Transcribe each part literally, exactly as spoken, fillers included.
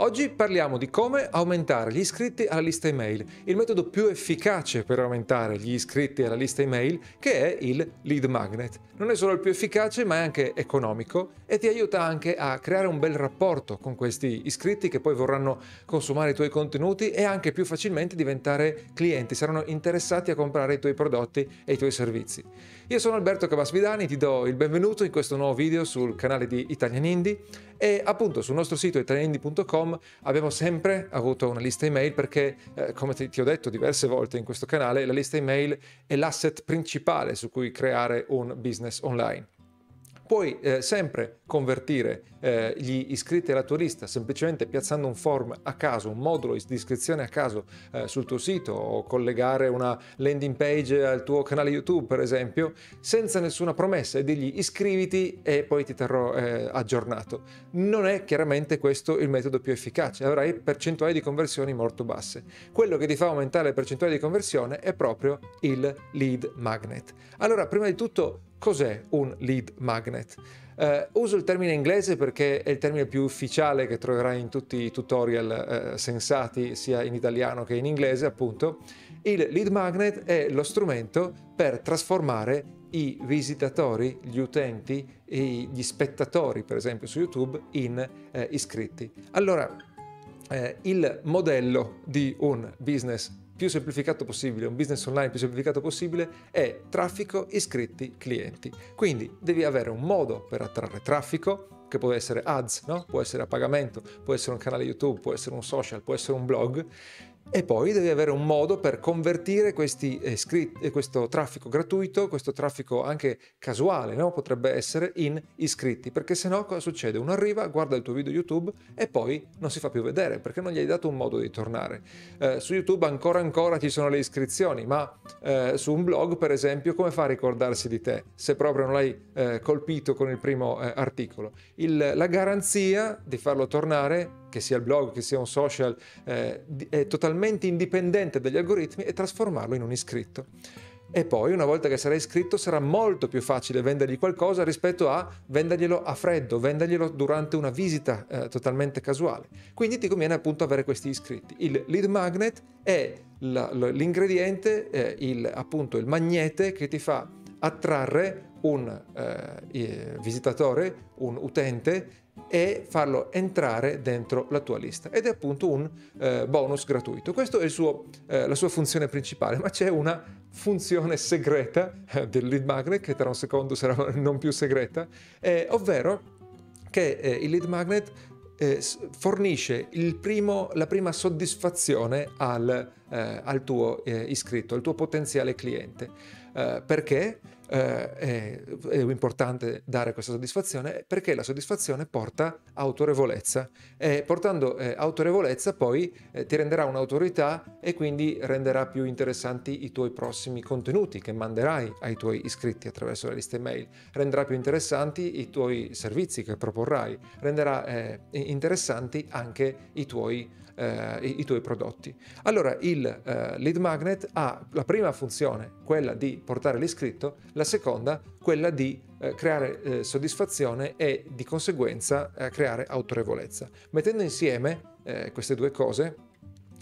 Oggi parliamo di come aumentare gli iscritti alla lista email, il metodo più efficace per aumentare gli iscritti alla lista email, che è il lead magnet. Non è solo il più efficace, ma è anche economico e ti aiuta anche a creare un bel rapporto con questi iscritti che poi vorranno consumare i tuoi contenuti e anche più facilmente diventare clienti, saranno interessati a comprare i tuoi prodotti e i tuoi servizi. Io sono Alberto Cabas Vidani, ti do il benvenuto in questo nuovo video sul canale di Italian Indie e appunto sul nostro sito italianindi punto com abbiamo sempre avuto una lista email perché, eh, come ti, ti ho detto diverse volte in questo canale, la lista email è l'asset principale su cui creare un business online. Puoi eh, sempre convertire eh, gli iscritti alla tua lista semplicemente piazzando un form a caso, un modulo di iscrizione a caso eh, sul tuo sito, o collegare una landing page al tuo canale YouTube per esempio, senza nessuna promessa, e dirgli iscriviti e poi ti terrò eh, aggiornato. Non è chiaramente questo il metodo più efficace, avrai percentuali di conversioni molto basse. Quello che ti fa aumentare le percentuali di conversione è proprio il lead magnet. Allora, prima di tutto, cos'è un lead magnet? Uh, uso il termine inglese perché è il termine più ufficiale che troverai in tutti i tutorial uh, sensati, sia in italiano che in inglese, appunto. Il lead magnet è lo strumento per trasformare i visitatori, gli utenti, gli spettatori, per esempio su YouTube, in uh, iscritti. Allora, uh, il modello di un business più semplificato possibile, un business online più semplificato possibile, è traffico, iscritti, clienti. Quindi devi avere un modo per attrarre traffico, che può essere ads, no? Può essere a pagamento, può essere un canale YouTube, può essere un social, può essere un blog, e poi devi avere un modo per convertire questi iscritti, questo traffico gratuito, questo traffico anche casuale, no? Potrebbe essere, in iscritti, perché sennò cosa succede? Uno arriva, guarda il tuo video YouTube e poi non si fa più vedere perché non gli hai dato un modo di tornare. Eh, su YouTube ancora ancora ci sono le iscrizioni, ma eh, su un blog per esempio come fa a ricordarsi di te se proprio non l'hai eh, colpito con il primo eh, articolo? Il, la garanzia di farlo tornare, che sia il blog, che sia un social, eh, è totalmente indipendente dagli algoritmi, e trasformarlo in un iscritto. E poi, una volta che sarai iscritto, sarà molto più facile vendergli qualcosa rispetto a venderglielo a freddo, venderglielo durante una visita eh, totalmente casuale. Quindi ti conviene appunto avere questi iscritti. Il lead magnet è l'ingrediente, eh, il, appunto il magnete che ti fa attrarre un eh, visitatore, un utente, e farlo entrare dentro la tua lista, ed è appunto un eh, bonus gratuito. Questa è il suo, eh, la sua funzione principale, ma c'è una funzione segreta eh, del lead magnet che tra un secondo sarà non più segreta, eh, ovvero che eh, il lead magnet eh, fornisce il primo, la prima soddisfazione al, eh, al tuo eh, iscritto, al tuo potenziale cliente. Eh, perché? Eh, è, è importante dare questa soddisfazione perché la soddisfazione porta autorevolezza, e portando eh, autorevolezza poi eh, ti renderà un'autorità e quindi renderà più interessanti i tuoi prossimi contenuti che manderai ai tuoi iscritti attraverso la lista email, renderà più interessanti i tuoi servizi che proporrai, renderà eh, interessanti anche i tuoi, eh, i, i tuoi prodotti. Allora il eh, lead magnet ha la prima funzione, quella di portare l'iscritto, la seconda quella di eh, creare eh, soddisfazione e di conseguenza eh, creare autorevolezza. Mettendo insieme eh, queste due cose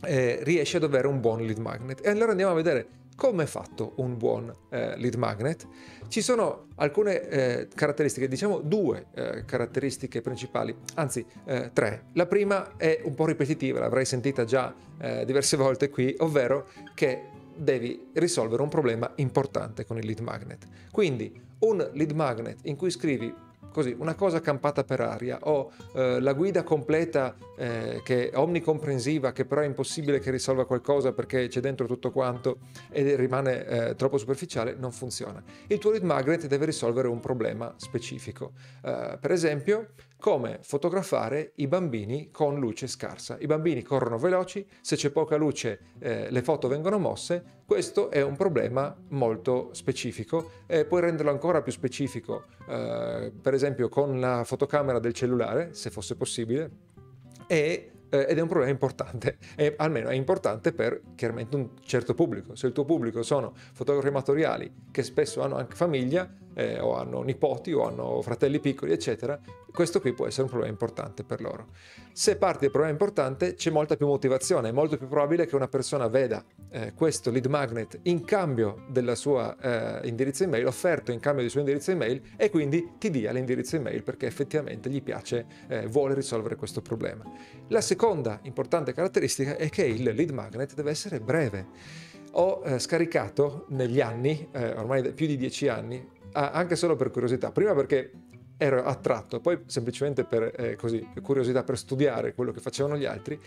eh, riesci ad avere un buon lead magnet. E allora andiamo a vedere come è fatto un buon eh, lead magnet. Ci sono alcune eh, caratteristiche, diciamo due eh, caratteristiche principali, anzi eh, tre. La prima è un po' ripetitiva, l'avrai sentita già eh, diverse volte qui, ovvero che devi risolvere un problema importante con il lead magnet. Quindi un lead magnet in cui scrivi così una cosa campata per aria, o eh, la guida completa eh, che è omnicomprensiva, che però è impossibile che risolva qualcosa perché c'è dentro tutto quanto e rimane eh, troppo superficiale, non funziona. Il tuo lead magnet deve risolvere un problema specifico, eh, per esempio come fotografare i bambini con luce scarsa. I bambini corrono veloci, se c'è poca luce eh, le foto vengono mosse. Questo è un problema molto specifico, e eh, puoi renderlo ancora più specifico eh, per esempio con la fotocamera del cellulare, se fosse possibile, e ed è un problema importante, e almeno è importante per chiaramente un certo pubblico. Se il tuo pubblico sono fotografi amatoriali che spesso hanno anche famiglia, eh, o hanno nipoti o hanno fratelli piccoli, eccetera, questo qui può essere un problema importante per loro. Se parte del problema importante, c'è molta più motivazione, è molto più probabile che una persona veda eh, questo lead magnet in cambio della sua eh, indirizzo email, offerto in cambio del suo indirizzo email, e quindi ti dia l'indirizzo email perché effettivamente gli piace, eh, vuole risolvere questo problema. La seconda importante caratteristica è che il lead magnet deve essere breve. Ho eh, scaricato negli anni, eh, ormai da più di dieci anni, ah, anche solo per curiosità, prima perché ero attratto, poi semplicemente per eh, così, curiosità, per studiare quello che facevano gli altri,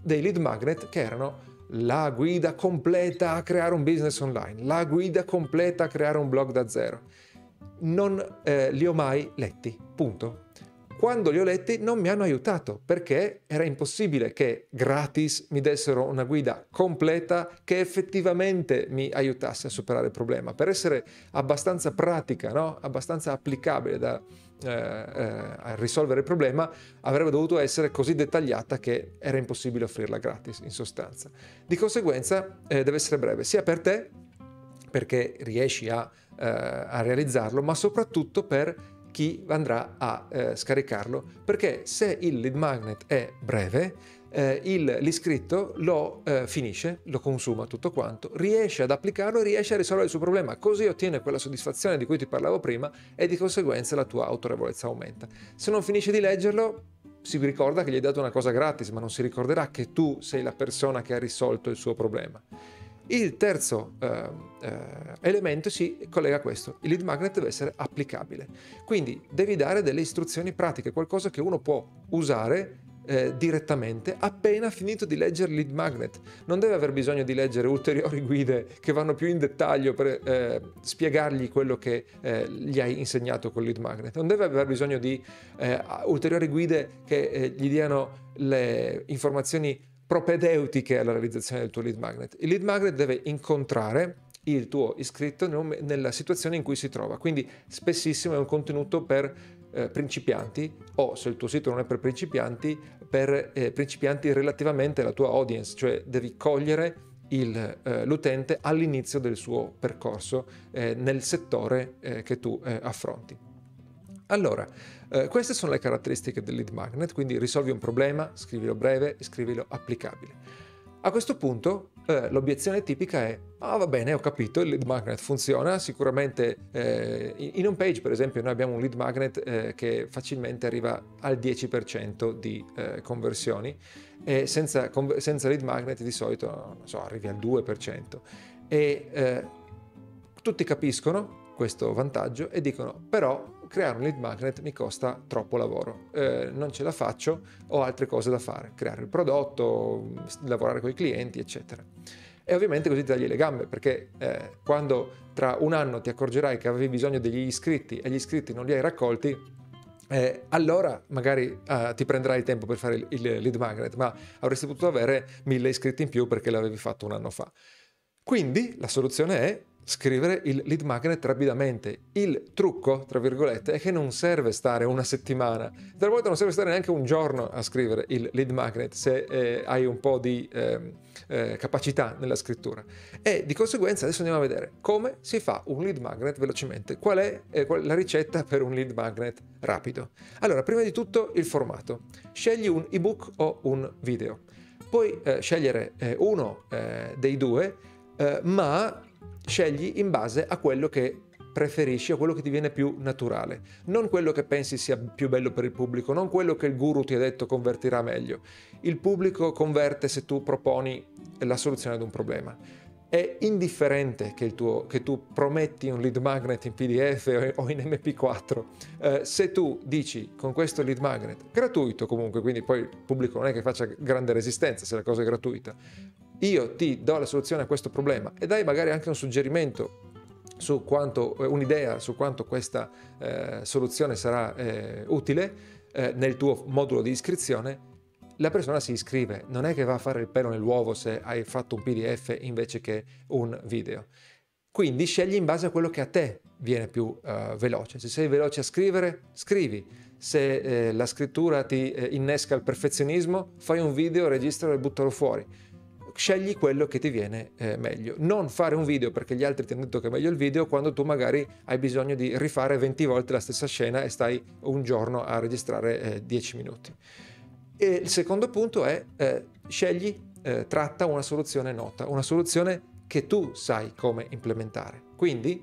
dei lead magnet che erano la guida completa a creare un business online, la guida completa a creare un blog da zero. Non eh, li ho mai letti, punto. Quando li ho letti non mi hanno aiutato, perché era impossibile che gratis mi dessero una guida completa che effettivamente mi aiutasse a superare il problema. Per essere abbastanza pratica, no? Abbastanza applicabile da eh, eh, a risolvere il problema, avrebbe dovuto essere così dettagliata che era impossibile offrirla gratis, in sostanza. Di conseguenza eh, deve essere breve, sia per te, perché riesci a, eh, a realizzarlo, ma soprattutto per chi andrà a eh, scaricarlo, perché se il lead magnet è breve, eh, il, l'iscritto lo eh, finisce, lo consuma tutto quanto, riesce ad applicarlo e riesce a risolvere il suo problema, così ottiene quella soddisfazione di cui ti parlavo prima e di conseguenza la tua autorevolezza aumenta. Se non finisce di leggerlo, si ricorda che gli hai dato una cosa gratis, ma non si ricorderà che tu sei la persona che ha risolto il suo problema. Il terzo eh, elemento si collega a questo: il lead magnet deve essere applicabile, quindi devi dare delle istruzioni pratiche, qualcosa che uno può usare eh, direttamente appena finito di leggere il lead magnet. Non deve aver bisogno di leggere ulteriori guide che vanno più in dettaglio per eh, spiegargli quello che eh, gli hai insegnato col lead magnet, non deve aver bisogno di eh, ulteriori guide che eh, gli diano le informazioni propedeutiche alla realizzazione del tuo lead magnet. Il lead magnet deve incontrare il tuo iscritto nella situazione in cui si trova, quindi spessissimo è un contenuto per eh, principianti, o se il tuo sito non è per principianti, per eh, principianti relativamente alla tua audience, cioè devi cogliere il, eh, l'utente all'inizio del suo percorso eh, nel settore eh, che tu eh, affronti. Allora, eh, queste sono le caratteristiche del lead magnet, quindi risolvi un problema, scrivilo breve e scrivilo applicabile. A questo punto eh, l'obiezione tipica è: ah, va bene, ho capito, il lead magnet funziona, sicuramente eh, in home page per esempio noi abbiamo un lead magnet eh, che facilmente arriva al dieci per cento di eh, conversioni, e senza, con, senza lead magnet di solito, non so, arrivi al due per cento, e eh, tutti capiscono questo vantaggio e dicono: però creare un lead magnet mi costa troppo lavoro, eh, non ce la faccio, ho altre cose da fare, creare il prodotto, lavorare con i clienti, eccetera. E ovviamente così ti tagli le gambe, perché eh, quando tra un anno ti accorgerai che avevi bisogno degli iscritti e gli iscritti non li hai raccolti, Eh, allora magari eh, ti prenderai il tempo per fare il, il lead magnet, ma avresti potuto avere mille iscritti in più perché l'avevi fatto un anno fa. Quindi la soluzione è scrivere il lead magnet rapidamente. Il trucco, tra virgolette, è che non serve stare una settimana, talvolta non serve stare neanche un giorno a scrivere il lead magnet se eh, hai un po' di eh, eh, capacità nella scrittura. E di conseguenza adesso andiamo a vedere come si fa un lead magnet velocemente, qual è eh, qual è la ricetta per un lead magnet rapido. Allora, prima di tutto il formato: scegli un ebook o un video, puoi eh, scegliere eh, uno eh, dei due, eh, ma scegli in base a quello che preferisci, a quello che ti viene più naturale, non quello che pensi sia più bello per il pubblico, non quello che il guru ti ha detto convertirà meglio. Il pubblico converte se tu proponi la soluzione ad un problema. È indifferente che, il tuo, che tu prometti un lead magnet in P D F o in M P quattro, eh, se tu dici: con questo lead magnet, gratuito comunque, quindi poi il pubblico non è che faccia grande resistenza se la cosa è gratuita, io ti do la soluzione a questo problema, e dai magari anche un suggerimento su quanto, un'idea su quanto questa eh, soluzione sarà eh, utile eh, nel tuo modulo di iscrizione, la persona si iscrive. Non è che va a fare il pelo nell'uovo se hai fatto un P D F invece che un video. Quindi scegli in base a quello che a te viene più eh, veloce. Se sei veloce a scrivere, scrivi. Se eh, la scrittura ti eh, innesca il perfezionismo, fai un video, registralo e buttalo fuori. scegli quello che ti viene eh, meglio. Non fare un video perché gli altri ti hanno detto che è meglio il video, quando tu magari hai bisogno di rifare venti volte la stessa scena e stai un giorno a registrare eh, dieci minuti. E il secondo punto è eh, scegli, eh, tratta una soluzione nota, una soluzione che tu sai come implementare. Quindi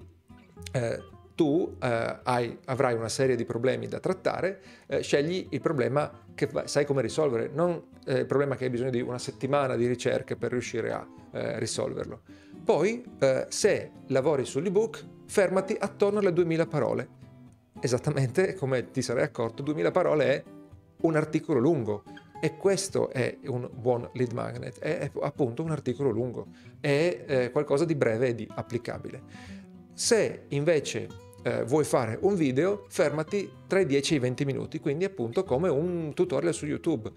eh, tu eh, hai, avrai una serie di problemi da trattare, eh, scegli il problema che sai come risolvere, non eh, il problema che hai bisogno di una settimana di ricerche per riuscire a eh, risolverlo. Poi, eh, se lavori sull'ebook, fermati attorno alle duemila parole. Esattamente come ti sarai accorto, duemila parole è un articolo lungo. E questo è un buon lead magnet, è appunto un articolo lungo, è eh, qualcosa di breve e di applicabile. Se invece eh, vuoi fare un video, fermati tra i dieci e i venti minuti, quindi appunto come un tutorial su YouTube.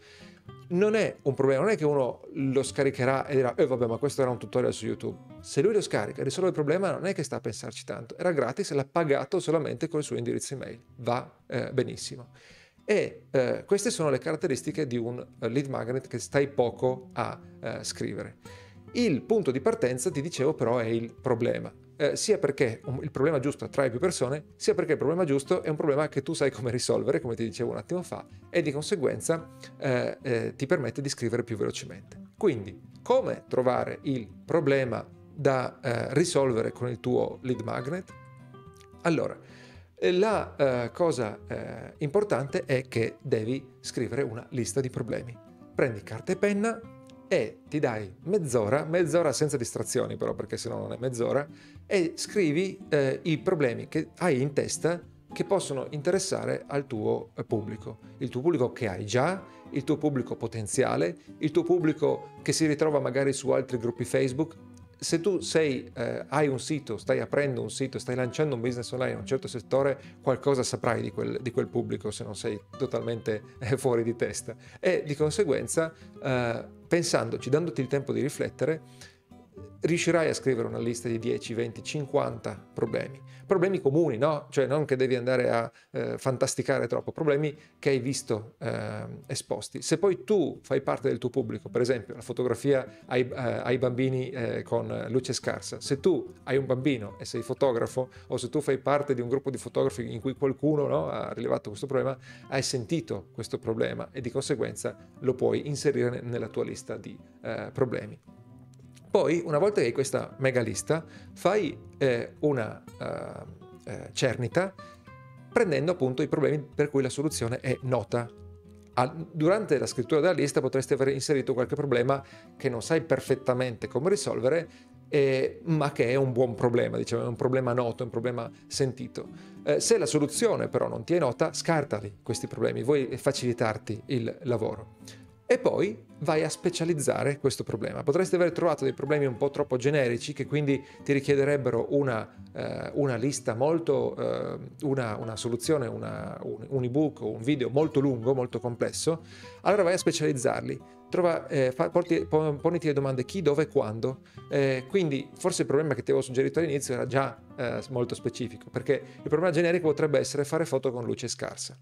Non è un problema, non è che uno lo scaricherà e dirà eh vabbè, ma questo era un tutorial su YouTube. Se lui lo scarica e risolve il problema, non è che sta a pensarci tanto, era gratis, l'ha pagato solamente con il suo indirizzo email, va eh, benissimo. E eh, queste sono le caratteristiche di un lead magnet che stai poco a eh, scrivere. Il punto di partenza, ti dicevo, però è il problema, eh, sia perché il problema giusto attrae più persone, sia perché il problema giusto è un problema che tu sai come risolvere, come ti dicevo un attimo fa, e di conseguenza eh, eh, ti permette di scrivere più velocemente. Quindi, come trovare il problema da eh, risolvere con il tuo lead magnet? Allora, La eh, cosa eh, importante è che devi scrivere una lista di problemi. Prendi carta e penna e ti dai mezz'ora, mezz'ora senza distrazioni però, perché sennò non è mezz'ora, e scrivi eh, i problemi che hai in testa che possono interessare al tuo pubblico. Il tuo pubblico che hai già, il tuo pubblico potenziale, il tuo pubblico che si ritrova magari su altri gruppi Facebook. Se tu sei, eh, hai un sito, stai aprendo un sito, stai lanciando un business online in un certo settore, qualcosa saprai di quel, di quel pubblico, se non sei totalmente eh, fuori di testa. E di conseguenza, eh, pensandoci, dandoti il tempo di riflettere, riuscirai a scrivere una lista di dieci, venti, cinquanta problemi. Problemi comuni, no? Cioè non che devi andare a eh, fantasticare troppo, problemi che hai visto eh, esposti. Se poi tu fai parte del tuo pubblico, per esempio la fotografia ai, eh, ai bambini eh, con luce scarsa, se tu hai un bambino e sei fotografo, o se tu fai parte di un gruppo di fotografi in cui qualcuno, no, ha rilevato questo problema, hai sentito questo problema e di conseguenza lo puoi inserire nella tua lista di eh, problemi. Poi, una volta che hai questa mega lista, fai eh, una uh, eh, cernita prendendo appunto i problemi per cui la soluzione è nota. Al, durante la scrittura della lista potresti aver inserito qualche problema che non sai perfettamente come risolvere, eh, ma che è un buon problema, diciamo, è un problema noto, è un problema sentito. Eh, se la soluzione però non ti è nota, scartali questi problemi, vuoi facilitarti il lavoro. E poi vai a specializzare questo problema. Potresti aver trovato dei problemi un po' troppo generici che quindi ti richiederebbero una, eh, una lista molto, eh, una, una soluzione, una, un, un ebook o un video molto lungo, molto complesso. Allora vai a specializzarli. Trova, eh, fa, porti, poniti le domande chi, dove, quando. Eh, quindi forse il problema che ti avevo suggerito all'inizio era già eh, molto specifico, perché il problema generico potrebbe essere fare foto con luce scarsa.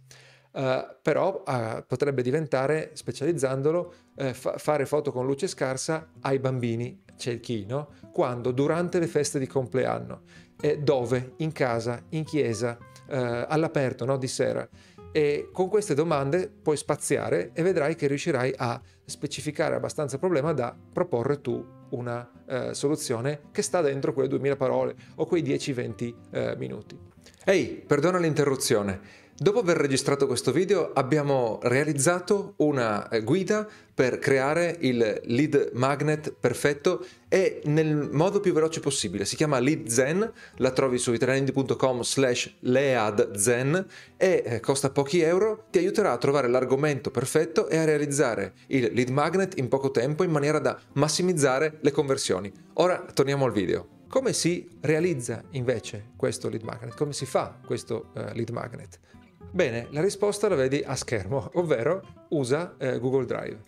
Uh, però uh, potrebbe diventare, specializzandolo, uh, fa fare foto con luce scarsa ai bambini, c'è il chi, no? Quando? Durante le feste di compleanno. Eh, dove? In casa, in chiesa, uh, all'aperto, no? Di sera. E con queste domande puoi spaziare e vedrai che riuscirai a specificare abbastanza il problema da proporre tu una uh, soluzione che sta dentro quelle duemila parole o quei dieci venti uh, minuti. Ehi, perdona l'interruzione. Dopo aver registrato questo video abbiamo realizzato una guida per creare il lead magnet perfetto e nel modo più veloce possibile. Si chiama Lead Zen, la trovi su italianindi punto com slash lead zen e costa pochi euro, ti aiuterà a trovare l'argomento perfetto e a realizzare il lead magnet in poco tempo in maniera da massimizzare le conversioni. Ora torniamo al video. Come si realizza invece questo lead magnet? Come si fa questo uh, lead magnet? Bene, la risposta la vedi a schermo, ovvero usa eh, Google Drive.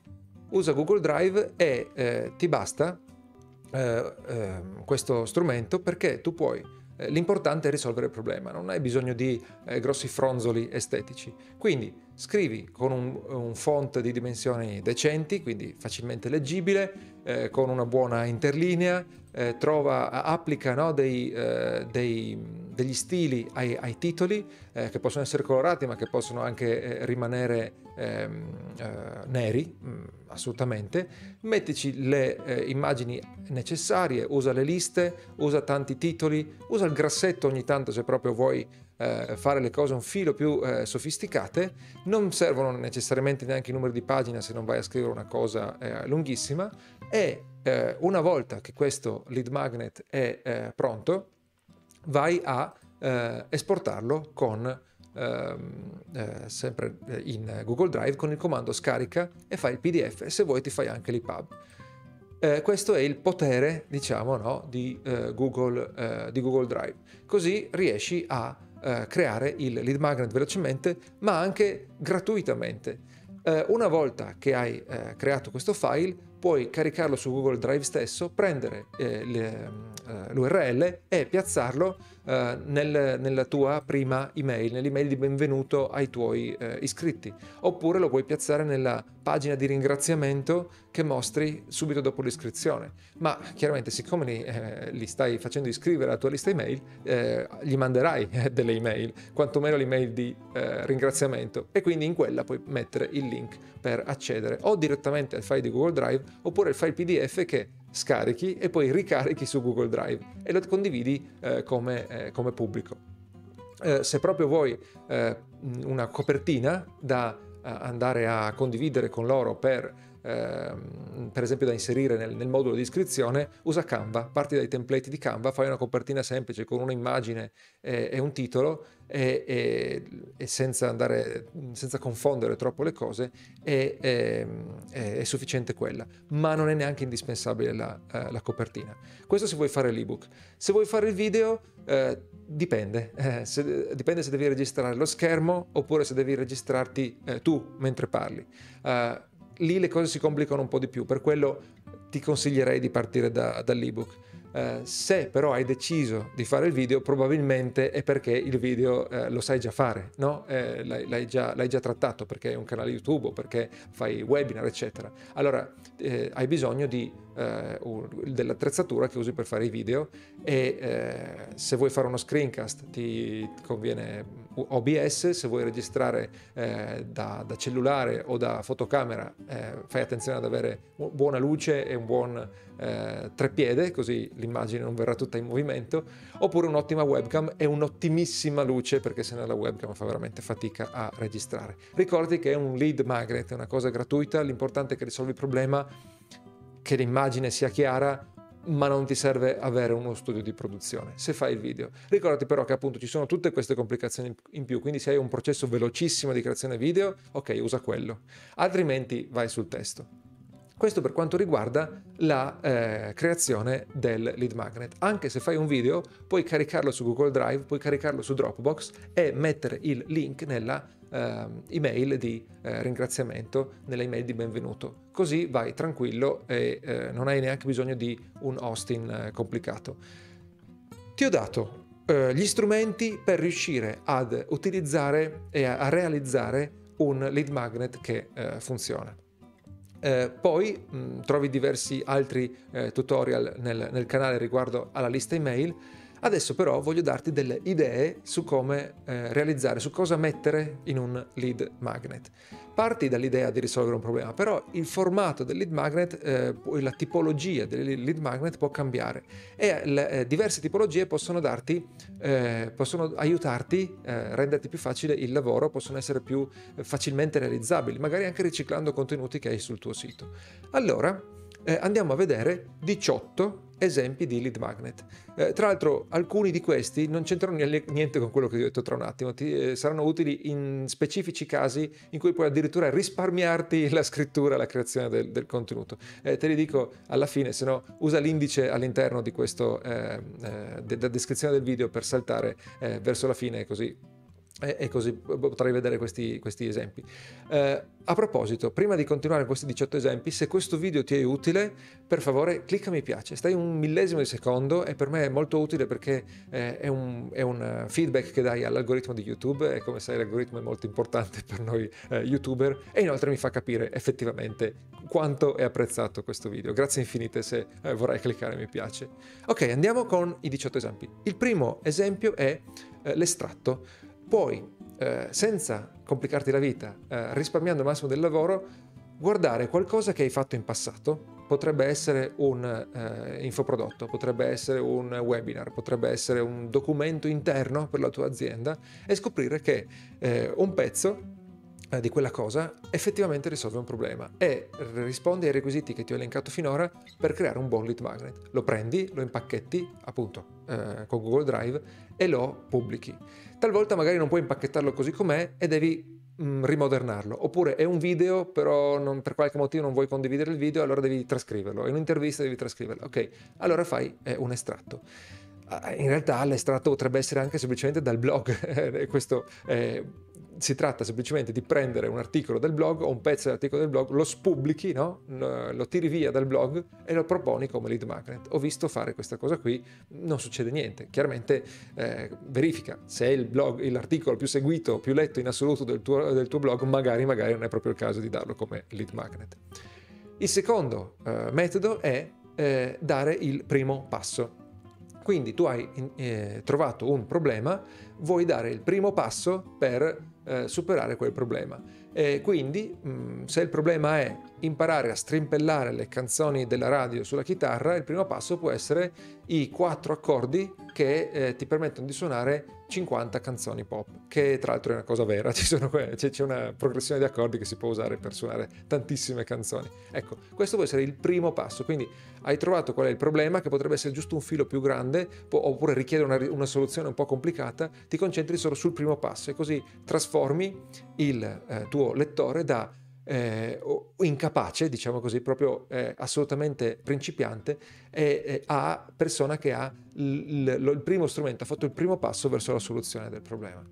Usa Google Drive e eh, ti basta eh, eh, questo strumento perché tu puoi, eh, l'importante è risolvere il problema, non hai bisogno di eh, grossi fronzoli estetici. Quindi Scrivi con un, un font di dimensioni decenti, quindi facilmente leggibile, eh, con una buona interlinea, eh, trova, applica no, dei, eh, dei, degli stili ai, ai titoli eh, che possono essere colorati ma che possono anche eh, rimanere eh, eh, neri, mh, assolutamente. Mettici le eh, immagini necessarie, usa le liste, usa tanti titoli, usa il grassetto ogni tanto se proprio vuoi Eh, fare le cose un filo più eh, sofisticate. Non servono necessariamente neanche i numeri di pagina se non vai a scrivere una cosa eh, lunghissima, e eh, una volta che questo lead magnet è eh, pronto vai a eh, esportarlo con eh, eh, sempre in Google Drive con il comando scarica e fai il P D F, e se vuoi ti fai anche l'epub. Eh, questo è il potere, diciamo, no, di, eh, Google, eh, di Google Drive. Così riesci a creare il lead magnet velocemente ma anche gratuitamente. Una volta che hai creato questo file puoi caricarlo su Google Drive stesso, prendere l'U R L e piazzarlo nella tua prima email, nell'email di benvenuto ai tuoi iscritti, oppure lo puoi piazzare nella pagina di ringraziamento che mostri subito dopo l'iscrizione. Ma chiaramente, siccome li, eh, li stai facendo iscrivere alla tua lista email, eh, gli manderai eh, delle email, quantomeno l'email di eh, ringraziamento, e quindi in quella puoi mettere il link per accedere o direttamente al file di Google Drive oppure al file P D F che scarichi e poi ricarichi su Google Drive e lo condividi eh, come, eh, come pubblico. Eh, se proprio vuoi eh, una copertina da andare a condividere con loro per, ehm, per esempio da inserire nel, nel modulo di iscrizione, usa Canva, parti dai template di Canva, fai una copertina semplice con un'immagine e, e un titolo e, e, e senza, andare, senza confondere troppo le cose, e, e, è sufficiente quella, ma non è neanche indispensabile la, eh, la copertina. Questo se vuoi fare l'ebook. Se vuoi fare il video eh, dipende, eh, se, dipende se devi registrare lo schermo oppure se devi registrarti eh, tu mentre parli. Uh, lì le cose si complicano un po' di più, per quello ti consiglierei di partire da, dall'ebook. Uh, se però hai deciso di fare il video, probabilmente è perché il video uh, lo sai già fare, no? Eh, l'hai, l'hai, già, l'hai già trattato, perché hai un canale YouTube o perché fai webinar eccetera. Allora eh, hai bisogno di, uh, dell'attrezzatura che usi per fare i video, e eh, se vuoi fare uno screencast ti conviene O B S, se vuoi registrare eh, da, da cellulare o da fotocamera eh, fai attenzione ad avere buona luce e un buon eh, treppiede, così l'immagine non verrà tutta in movimento, oppure un'ottima webcam e un'ottimissima luce, perché se no la webcam fa veramente fatica a registrare. Ricordi che è un lead magnet, è una cosa gratuita, l'importante è che risolvi il problema, che l'immagine sia chiara, ma non ti serve avere uno studio di produzione se fai il video. Ricordati però che appunto ci sono tutte queste complicazioni in più, quindi se hai un processo velocissimo di creazione video, ok, usa quello, altrimenti vai sul testo. Questo per quanto riguarda la eh, creazione del lead magnet. Anche se fai un video puoi caricarlo su Google Drive, puoi caricarlo su Dropbox e mettere il link nella eh, email di eh, ringraziamento, nella email di benvenuto. Così vai tranquillo e eh, non hai neanche bisogno di un hosting eh, complicato. Ti ho dato eh, gli strumenti per riuscire ad utilizzare e a, a realizzare un lead magnet che eh, funziona. Eh, poi mh, trovi diversi altri eh, tutorial nel, nel canale riguardo alla lista email. Adesso però voglio darti delle idee su come eh, realizzare, su cosa mettere in un lead magnet. Parti dall'idea di risolvere un problema, però il formato del lead magnet, eh, la tipologia del lead magnet può cambiare, e le, eh, diverse tipologie possono darti, eh, possono aiutarti, eh, renderti più facile il lavoro, possono essere più eh, facilmente realizzabili, magari anche riciclando contenuti che hai sul tuo sito. Allora Eh, andiamo a vedere diciotto esempi di lead magnet. Eh, tra l'altro alcuni di questi non c'entrano niente con quello che ti ho detto tra un attimo, ti, eh, saranno utili in specifici casi in cui puoi addirittura risparmiarti la scrittura, la creazione del, del contenuto. Eh, te li dico alla fine, se no usa l'indice all'interno di questo, eh, eh, della descrizione del video per saltare eh, verso la fine, così E così potrei vedere questi, questi esempi. Eh, a proposito, prima di continuare questi diciotto esempi, se questo video ti è utile, per favore clicca mi piace, stai un millesimo di secondo e per me è molto utile, perché eh, è, un, è un feedback che dai all'algoritmo di YouTube, e come sai l'algoritmo è molto importante per noi eh, YouTuber, e inoltre mi fa capire effettivamente quanto è apprezzato questo video. Grazie infinite se eh, vorrai cliccare mi piace. Ok, andiamo con i diciotto esempi. Il primo esempio è eh, l'estratto. Puoi, eh, senza complicarti la vita, eh, risparmiando il massimo del lavoro, guardare qualcosa che hai fatto in passato. Potrebbe essere un eh, infoprodotto, potrebbe essere un webinar, potrebbe essere un documento interno per la tua azienda, e scoprire che eh, un pezzo di quella cosa effettivamente risolve un problema e risponde ai requisiti che ti ho elencato finora per creare un buon lead magnet. Lo prendi, lo impacchetti appunto eh, con Google Drive e lo pubblichi. Talvolta magari non puoi impacchettarlo così com'è e devi mh, rimodernarlo, oppure è un video però non, per qualche motivo non vuoi condividere il video, allora devi trascriverlo, è un'intervista, devi trascriverla. Ok, allora fai eh, un estratto. In realtà l'estratto potrebbe essere anche semplicemente dal blog. Questo è Si tratta semplicemente di prendere un articolo del blog o un pezzo dell'articolo del blog, lo spubblichi, no? Lo tiri via dal blog e lo proponi come lead magnet. Ho visto fare questa cosa qui, non succede niente. Chiaramente eh, verifica se è il blog, l'articolo più seguito, più letto in assoluto del tuo, del tuo blog, magari, magari non è proprio il caso di darlo come lead magnet. Il secondo eh, metodo è eh, dare il primo passo. Quindi tu hai eh, trovato un problema, vuoi dare il primo passo per Eh, superare quel problema, e quindi mh, se il problema è imparare a strimpellare le canzoni della radio sulla chitarra, il primo passo può essere i quattro accordi che eh, ti permettono di suonare cinquanta canzoni pop, che tra l'altro è una cosa vera, ci sono, c'è una progressione di accordi che si può usare per suonare tantissime canzoni. Ecco, questo può essere il primo passo. Quindi hai trovato qual è il problema, che potrebbe essere giusto un filo più grande, può, oppure richiede una, una soluzione un po' complicata. Ti concentri solo sul primo passo e così trasformi il eh, tuo lettore da eh, incapace, diciamo così, proprio eh, assolutamente principiante, eh, eh, a persona che ha l, l, il primo strumento, ha fatto il primo passo verso la soluzione del problema.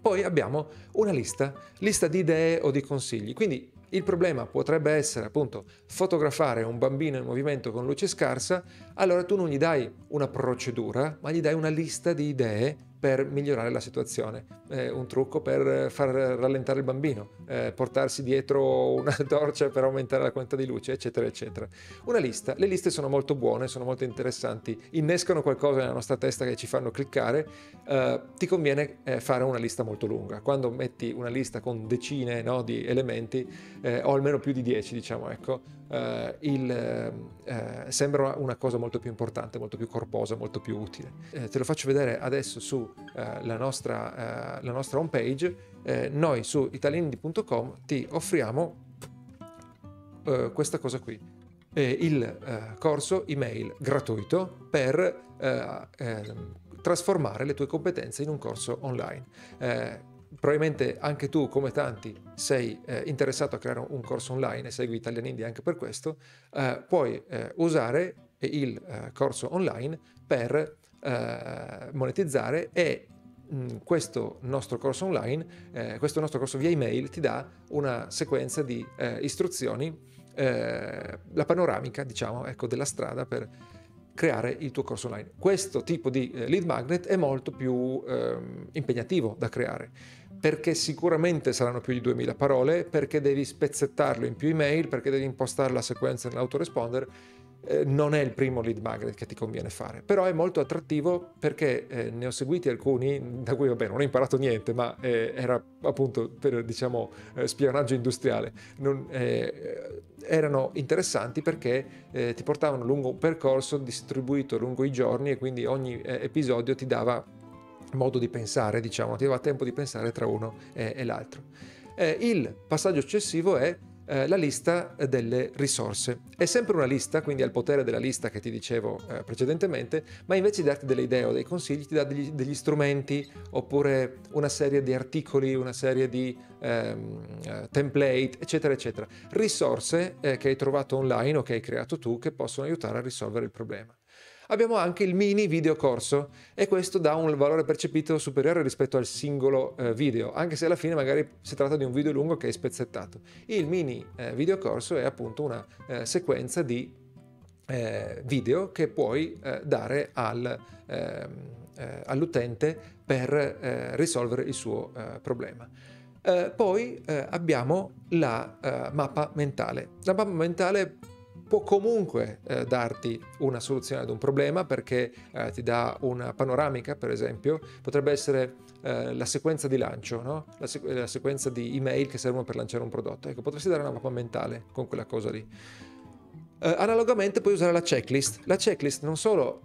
Poi abbiamo una lista, lista di idee o di consigli. Quindi il problema potrebbe essere appunto fotografare un bambino in movimento con luce scarsa, allora tu non gli dai una procedura, ma gli dai una lista di idee per migliorare la situazione, eh, un trucco per far rallentare il bambino, eh, portarsi dietro una torcia per aumentare la quantità di luce, eccetera eccetera. Una lista, le liste sono molto buone, sono molto interessanti, innescano qualcosa nella nostra testa che ci fanno cliccare. Eh, ti conviene eh, fare una lista molto lunga. Quando metti una lista con decine, no, di elementi, eh, o almeno più di dieci, diciamo, ecco, eh, il, eh, sembra una cosa molto più importante, molto più corposa, molto più utile. Eh, te lo faccio vedere adesso su Uh, la nostra, uh, la nostra home page. Eh, noi su italianindi punto com ti offriamo uh, questa cosa qui, eh, il uh, corso email gratuito per uh, uh, trasformare le tue competenze in un corso online. Eh, Probabilmente anche tu, come tanti, sei eh, interessato a creare un corso online e segui Italian Indie anche per questo. Eh, puoi eh, usare il eh, corso online per eh, monetizzare, e mh, questo nostro corso online, eh, questo nostro corso via email, ti dà una sequenza di eh, istruzioni, eh, la panoramica, diciamo, ecco, della strada per creare il tuo corso online. Questo tipo di lead magnet è molto più eh, impegnativo da creare, perché sicuramente saranno più di duemila parole, perché devi spezzettarlo in più email, perché devi impostare la sequenza nell'autoresponder. Eh, non è il primo lead magnet che ti conviene fare, però è molto attrattivo, perché eh, ne ho seguiti alcuni da cui, vabbè, non ho imparato niente, ma eh, era appunto per, diciamo, eh, spionaggio industriale. Non, eh, erano interessanti perché eh, ti portavano lungo un percorso distribuito lungo i giorni, e quindi ogni eh, episodio ti dava modo di pensare, diciamo, ti dava tempo di pensare tra uno e, e l'altro. Eh, il passaggio successivo è la lista delle risorse. È sempre una lista, quindi ha il potere della lista che ti dicevo eh, precedentemente, ma invece di darti delle idee o dei consigli ti dà degli, degli strumenti, oppure una serie di articoli, una serie di ehm, template, eccetera eccetera, risorse eh, che hai trovato online o che hai creato tu, che possono aiutare a risolvere il problema. Abbiamo anche il mini video corso e questo dà un valore percepito superiore rispetto al singolo eh, video, anche se alla fine magari si tratta di un video lungo che è spezzettato. Il mini eh, video corso è appunto una eh, sequenza di eh, video che puoi eh, dare al, eh, eh, all'utente per eh, risolvere il suo eh, problema. Eh, poi eh, abbiamo la eh, mappa mentale. La mappa mentale può comunque eh, darti una soluzione ad un problema perché eh, ti dà una panoramica, per esempio, potrebbe essere eh, la sequenza di lancio, no? la, sequ- la sequenza di email che servono per lanciare un prodotto. Ecco, potresti dare una mappa mentale con quella cosa lì. Eh, analogamente puoi usare la checklist. La checklist non solo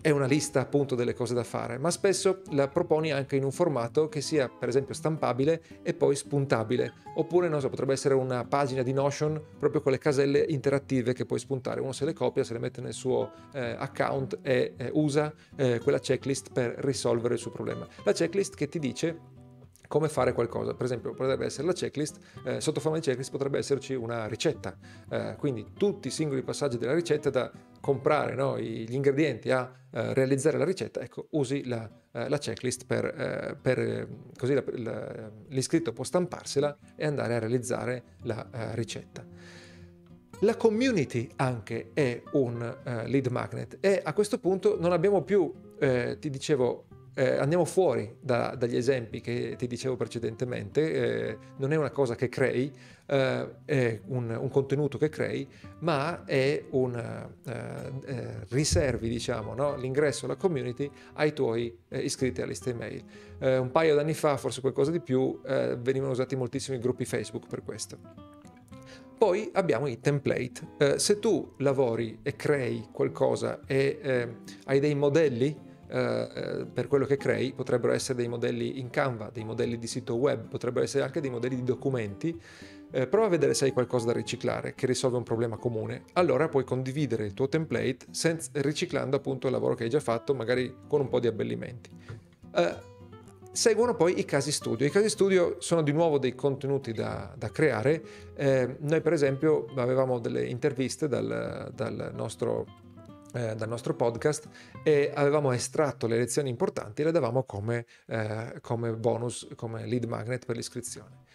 è una lista appunto delle cose da fare, ma spesso la proponi anche in un formato che sia per esempio stampabile e poi spuntabile, oppure non so, potrebbe essere una pagina di Notion proprio con le caselle interattive che puoi spuntare, uno se le copia, se le mette nel suo eh, account e eh, usa eh, quella checklist per risolvere il suo problema. La checklist che ti dice come fare qualcosa, per esempio potrebbe essere la checklist, eh, sotto forma di checklist potrebbe esserci una ricetta, eh, quindi tutti i singoli passaggi della ricetta da comprare, no? I, gli ingredienti a eh, realizzare la ricetta, ecco, usi la, eh, la checklist per, eh, per così la, la, l'iscritto può stamparsela e andare a realizzare la eh, ricetta. La community anche è un eh, lead magnet e a questo punto non abbiamo più, eh, ti dicevo, Eh, andiamo fuori da, dagli esempi che ti dicevo precedentemente, eh, non è una cosa che crei, eh, è un, un contenuto che crei, ma è un eh, eh, riservi, diciamo, no? L'ingresso alla community ai tuoi eh, iscritti alla lista email. Eh, un paio d'anni fa, forse qualcosa di più, eh, venivano usati moltissimo i gruppi Facebook per questo. Poi abbiamo i template. Eh, se tu lavori e crei qualcosa e eh, hai dei modelli, Uh, per quello che crei, potrebbero essere dei modelli in Canva, dei modelli di sito web, potrebbero essere anche dei modelli di documenti. Uh, prova a vedere se hai qualcosa da riciclare che risolve un problema comune, allora puoi condividere il tuo template senza, riciclando appunto il lavoro che hai già fatto, magari con un po' di abbellimenti. Uh, Seguono poi i casi studio. I casi studio sono di nuovo dei contenuti da, da creare. Uh, noi per esempio avevamo delle interviste dal, dal nostro dal nostro podcast e avevamo estratto le lezioni importanti e le davamo come, eh, come bonus, come lead magnet per l'iscrizione.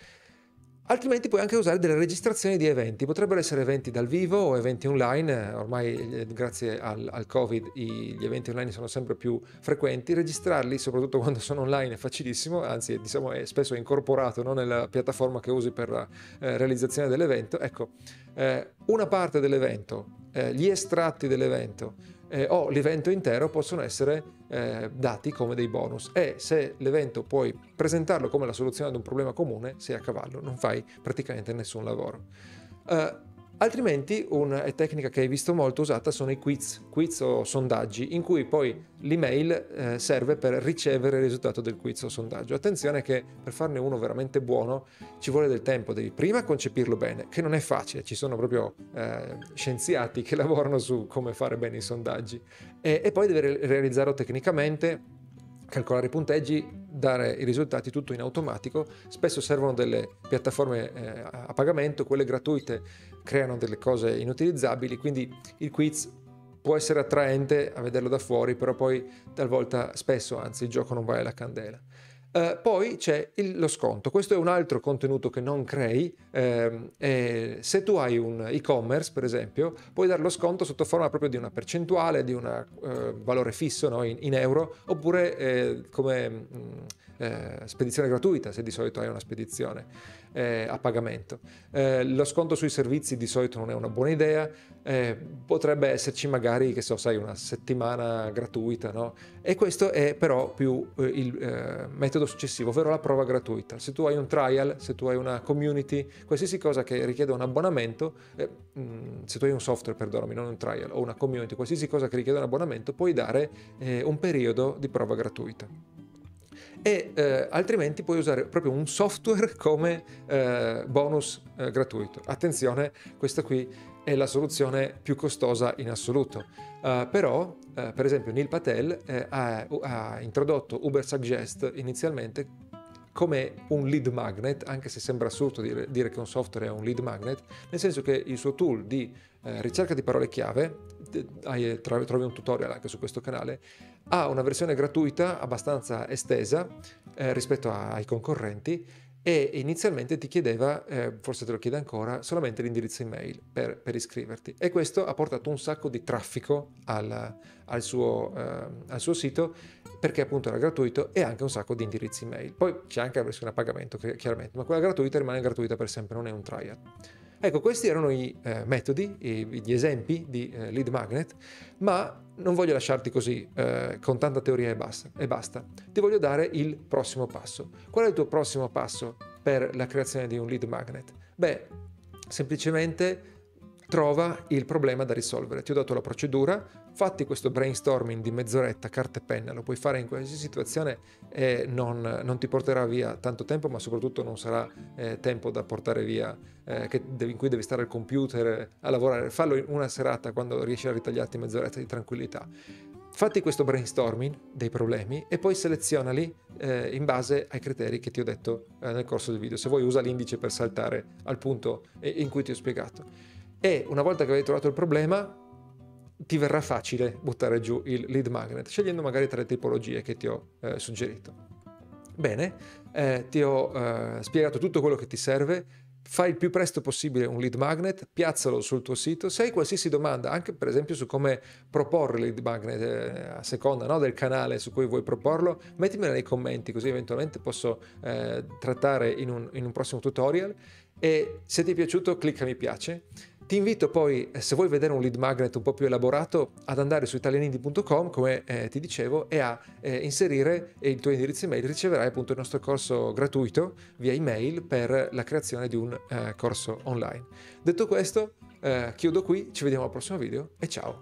Altrimenti puoi anche usare delle registrazioni di eventi, potrebbero essere eventi dal vivo o eventi online, ormai grazie al, al Covid i, gli eventi online sono sempre più frequenti, registrarli soprattutto quando sono online è facilissimo, anzi diciamo è spesso incorporato, no, nella piattaforma che usi per la eh, realizzazione dell'evento, ecco, eh, una parte dell'evento, eh, gli estratti dell'evento eh, o l'evento intero possono essere eh, dati come dei bonus e se l'evento puoi presentarlo come la soluzione ad un problema comune sei a cavallo, non fai praticamente nessun lavoro. Uh, altrimenti una tecnica che hai visto molto usata sono i quiz, quiz o sondaggi in cui poi l'email eh, serve per ricevere il risultato del quiz o sondaggio. Attenzione che per farne uno veramente buono ci vuole del tempo, devi prima concepirlo bene, che non è facile, ci sono proprio eh, scienziati che lavorano su come fare bene i sondaggi e, e poi devi realizzarlo tecnicamente, calcolare i punteggi, dare i risultati tutto in automatico. Spesso servono delle piattaforme eh, a pagamento, quelle gratuite creano delle cose inutilizzabili, quindi il quiz può essere attraente a vederlo da fuori, però poi talvolta, spesso anzi, il gioco non vale la candela. Uh, poi c'è il, lo sconto, questo è un altro contenuto che non crei, ehm, e se tu hai un e-commerce per esempio puoi dare lo sconto sotto forma proprio di una percentuale, di un eh, valore fisso, no? in, in euro, oppure eh, come mh, eh, spedizione gratuita se di solito hai una spedizione eh, a pagamento. Eh, lo sconto sui servizi di solito non è una buona idea, eh, potrebbe esserci magari, che so, sai, una settimana gratuita, no? E questo è però più eh, il eh, metodo successivo, ovvero la prova gratuita. Se tu hai un trial, se tu hai una community, qualsiasi cosa che richieda un abbonamento, eh, mh, se tu hai un software, perdonami, non un trial, o una community, qualsiasi cosa che richieda un abbonamento, puoi dare eh, un periodo di prova gratuita. E eh, altrimenti puoi usare proprio un software come eh, bonus eh, gratuito. Attenzione, questa qui è la soluzione più costosa in assoluto, uh, però uh, per esempio Neil Patel eh, ha, ha introdotto Ubersuggest inizialmente come un lead magnet, anche se sembra assurdo dire, dire che un software è un lead magnet, nel senso che il suo tool di eh, ricerca di parole chiave, eh, trovi un tutorial anche su questo canale, ha una versione gratuita abbastanza estesa eh, rispetto a, ai concorrenti, e inizialmente ti chiedeva, eh, forse te lo chiede ancora, solamente l'indirizzo email per, per iscriverti, e questo ha portato un sacco di traffico al, al, suo, eh, al suo sito, perché appunto era gratuito, e anche un sacco di indirizzi email. Poi c'è anche la versione a pagamento, chiaramente, ma quella gratuita rimane gratuita per sempre, non è un trial. Ecco, questi erano i eh, metodi, i, gli esempi di eh, lead magnet, ma non voglio lasciarti così eh, con tanta teoria e basta, e basta. Ti voglio dare il prossimo passo. Qual è il tuo prossimo passo per la creazione di un lead magnet? Beh, semplicemente trova il problema da risolvere. Ti ho dato la procedura, fatti questo brainstorming di mezz'oretta, carta e penna, lo puoi fare in qualsiasi situazione e non, non ti porterà via tanto tempo, ma soprattutto non sarà eh, tempo da portare via, eh, che devi, in cui devi stare al computer a lavorare. Fallo in una serata, quando riesci a ritagliarti mezz'oretta di tranquillità. Fatti questo brainstorming dei problemi e poi selezionali eh, in base ai criteri che ti ho detto eh, nel corso del video. Se vuoi usa l'indice per saltare al punto in cui ti ho spiegato. E una volta che avete trovato il problema, ti verrà facile buttare giù il lead magnet, scegliendo magari tra le tipologie che ti ho eh, suggerito. Bene, eh, ti ho eh, spiegato tutto quello che ti serve. Fai il più presto possibile un lead magnet, piazzalo sul tuo sito. Se hai qualsiasi domanda, anche per esempio su come proporre il lead magnet, eh, a seconda no, del canale su cui vuoi proporlo, mettimela nei commenti, così eventualmente posso eh, trattare in un, in un prossimo tutorial. E se ti è piaciuto, clicca mi piace. Ti invito poi, se vuoi vedere un lead magnet un po' più elaborato, ad andare su italianindi punto com, come eh, ti dicevo, e a eh, inserire il tuo indirizzo email. Riceverai appunto il nostro corso gratuito via email per la creazione di un eh, corso online. Detto questo, eh, chiudo qui, ci vediamo al prossimo video e ciao!